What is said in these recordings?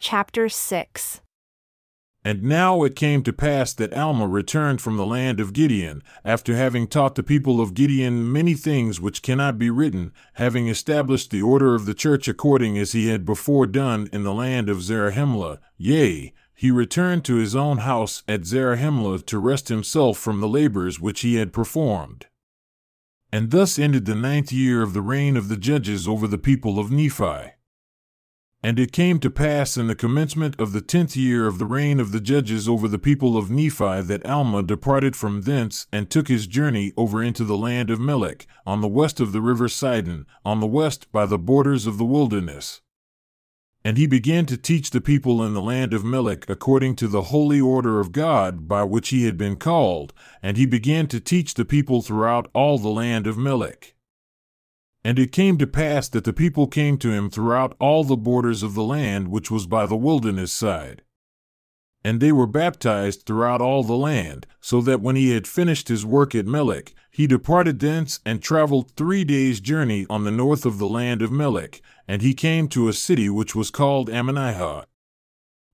Chapter 6 And now it came to pass that Alma returned from the land of Gideon, after having taught the people of Gideon many things which cannot be written, having established the order of the church according as he had before done in the land of Zarahemla. Yea, he returned to his own house at Zarahemla to rest himself from the labors which he had performed. And thus ended the 9th year of the reign of the judges over the people of Nephi. And it came to pass in the commencement of the 10th year of the reign of the judges over the people of Nephi that Alma departed from thence and took his journey over into the land of Melech, on the west of the river Sidon, on the west by the borders of the wilderness. And he began to teach the people in the land of Melech according to the holy order of God by which he had been called, and he began to teach the people throughout all the land of Melech. And it came to pass that the people came to him throughout all the borders of the land which was by the wilderness side. And they were baptized throughout all the land, so that when he had finished his work at Melech, he departed thence and traveled 3 days' journey on the north of the land of Melech, and he came to a city which was called Ammonihah.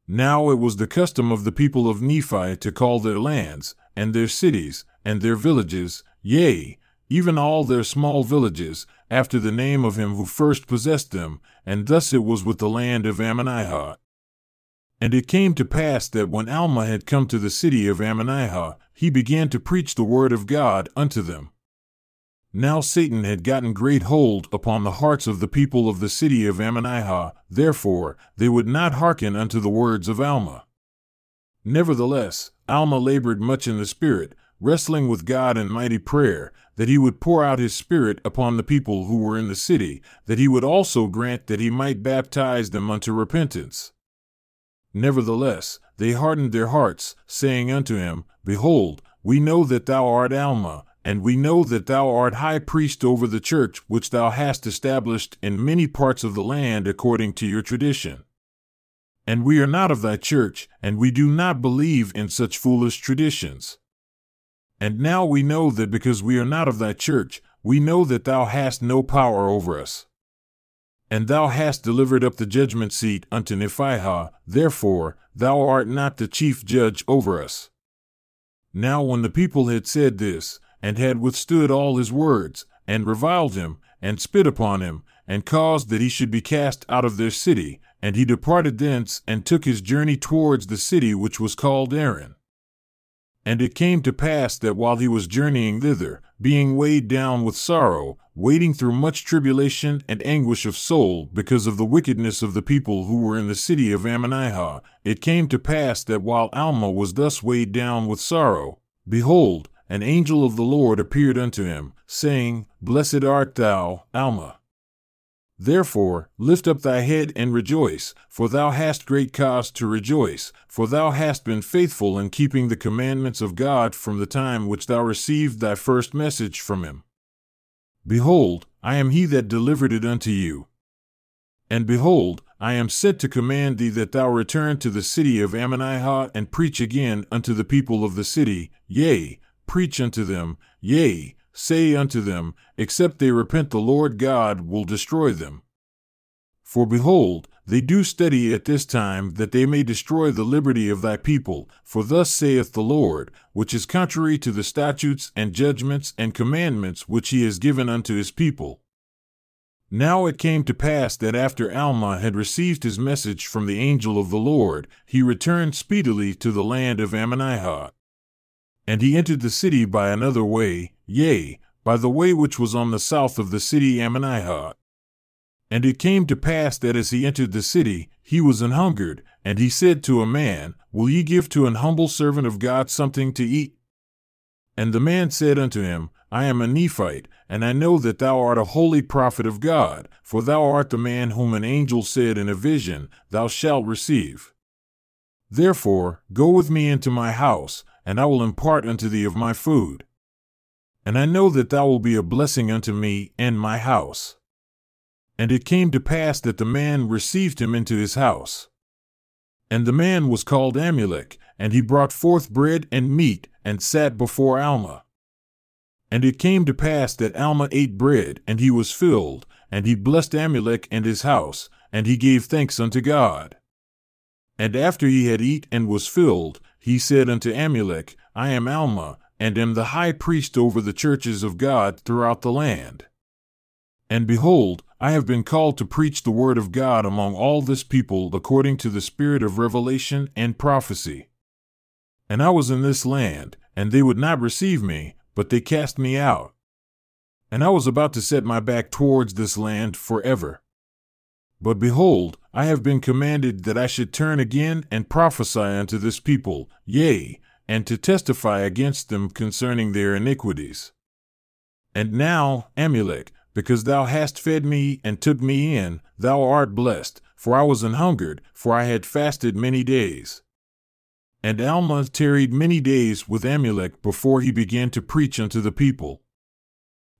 Now it was the custom of the people of Nephi to call their lands, and their cities, and their villages, yea, even all their small villages, after the name of him who first possessed them, and thus it was with the land of Ammonihah. And it came to pass that when Alma had come to the city of Ammonihah, he began to preach the word of God unto them. Now Satan had gotten great hold upon the hearts of the people of the city of Ammonihah, therefore they would not hearken unto the words of Alma. Nevertheless, Alma labored much in the Spirit, wrestling with God in mighty prayer, that he would pour out his Spirit upon the people who were in the city, that he would also grant that he might baptize them unto repentance. Nevertheless, they hardened their hearts, saying unto him, Behold, we know that thou art Alma, and we know that thou art high priest over the church which thou hast established in many parts of the land according to your tradition. And we are not of thy church, and we do not believe in such foolish traditions. And now we know that because we are not of thy church, we know that thou hast no power over us. And thou hast delivered up the judgment seat unto Nephihah, therefore thou art not the chief judge over us. Now when the people had said this, and had withstood all his words, and reviled him, and spit upon him, and caused that he should be cast out of their city, and he departed thence and took his journey towards the city which was called Aaron. And it came to pass that while he was journeying thither, being weighed down with sorrow, waiting through much tribulation and anguish of soul because of the wickedness of the people who were in the city of Ammonihah, it came to pass that while Alma was thus weighed down with sorrow, behold, an angel of the Lord appeared unto him, saying, Blessed art thou, Alma. Therefore, lift up thy head and rejoice, for thou hast great cause to rejoice, for thou hast been faithful in keeping the commandments of God from the time which thou received thy first message from him. Behold, I am he that delivered it unto you. And behold, I am sent to command thee that thou return to the city of Ammonihah and preach again unto the people of the city, yea, preach unto them, yea, say unto them, Except they repent, the Lord God will destroy them. For behold, they do study at this time that they may destroy the liberty of thy people, for thus saith the Lord, which is contrary to the statutes and judgments and commandments which he has given unto his people. Now it came to pass that after Alma had received his message from the angel of the Lord, he returned speedily to the land of Ammonihah. And he entered the city by another way, yea, by the way which was on the south of the city Ammonihah. And it came to pass that as he entered the city, he was an hungered, and he said to a man, Will ye give to an humble servant of God something to eat? And the man said unto him, I am a Nephite, and I know that thou art a holy prophet of God, for thou art the man whom an angel said in a vision, Thou shalt receive. Therefore, go with me into my house, and I will impart unto thee of my food. And I know that thou wilt be a blessing unto me and my house. And it came to pass that the man received him into his house. And the man was called Amulek, and he brought forth bread and meat, and sat before Alma. And it came to pass that Alma ate bread, and he was filled, and he blessed Amulek and his house, and he gave thanks unto God. And after he had eat and was filled, he said unto Amulek, I am Alma, and am the high priest over the churches of God throughout the land. And behold, I have been called to preach the word of God among all this people according to the spirit of revelation and prophecy. And I was in this land, and they would not receive me, but they cast me out. And I was about to set my back towards this land forever. But behold, I have been commanded that I should turn again and prophesy unto this people, yea, and to testify against them concerning their iniquities. And now, Amulek, because thou hast fed me and took me in, thou art blessed, for I was an hungered, for I had fasted many days. And Alma tarried many days with Amulek before he began to preach unto the people.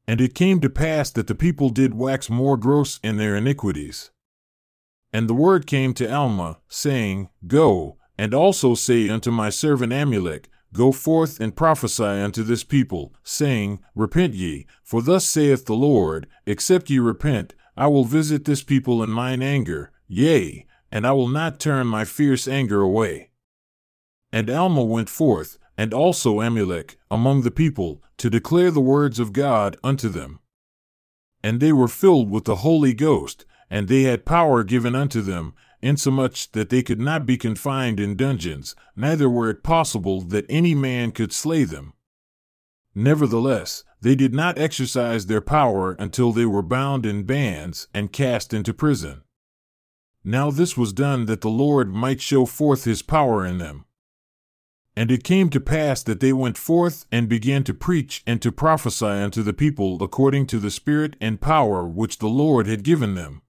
And it came to pass that the people did wax more gross in their iniquities. And the word came to Alma, saying, Go, and also say unto my servant Amulek, Go forth and prophesy unto this people, saying, Repent ye, for thus saith the Lord, Except ye repent, I will visit this people in mine anger, yea, and I will not turn my fierce anger away. And Alma went forth, and also Amulek, among the people, to declare the words of God unto them. And they were filled with the Holy Ghost, and they had power given unto them, insomuch that they could not be confined in dungeons, neither were it possible that any man could slay them. Nevertheless, they did not exercise their power until they were bound in bands and cast into prison. Now this was done that the Lord might show forth his power in them. And it came to pass that they went forth and began to preach and to prophesy unto the people according to the spirit and power which the Lord had given them.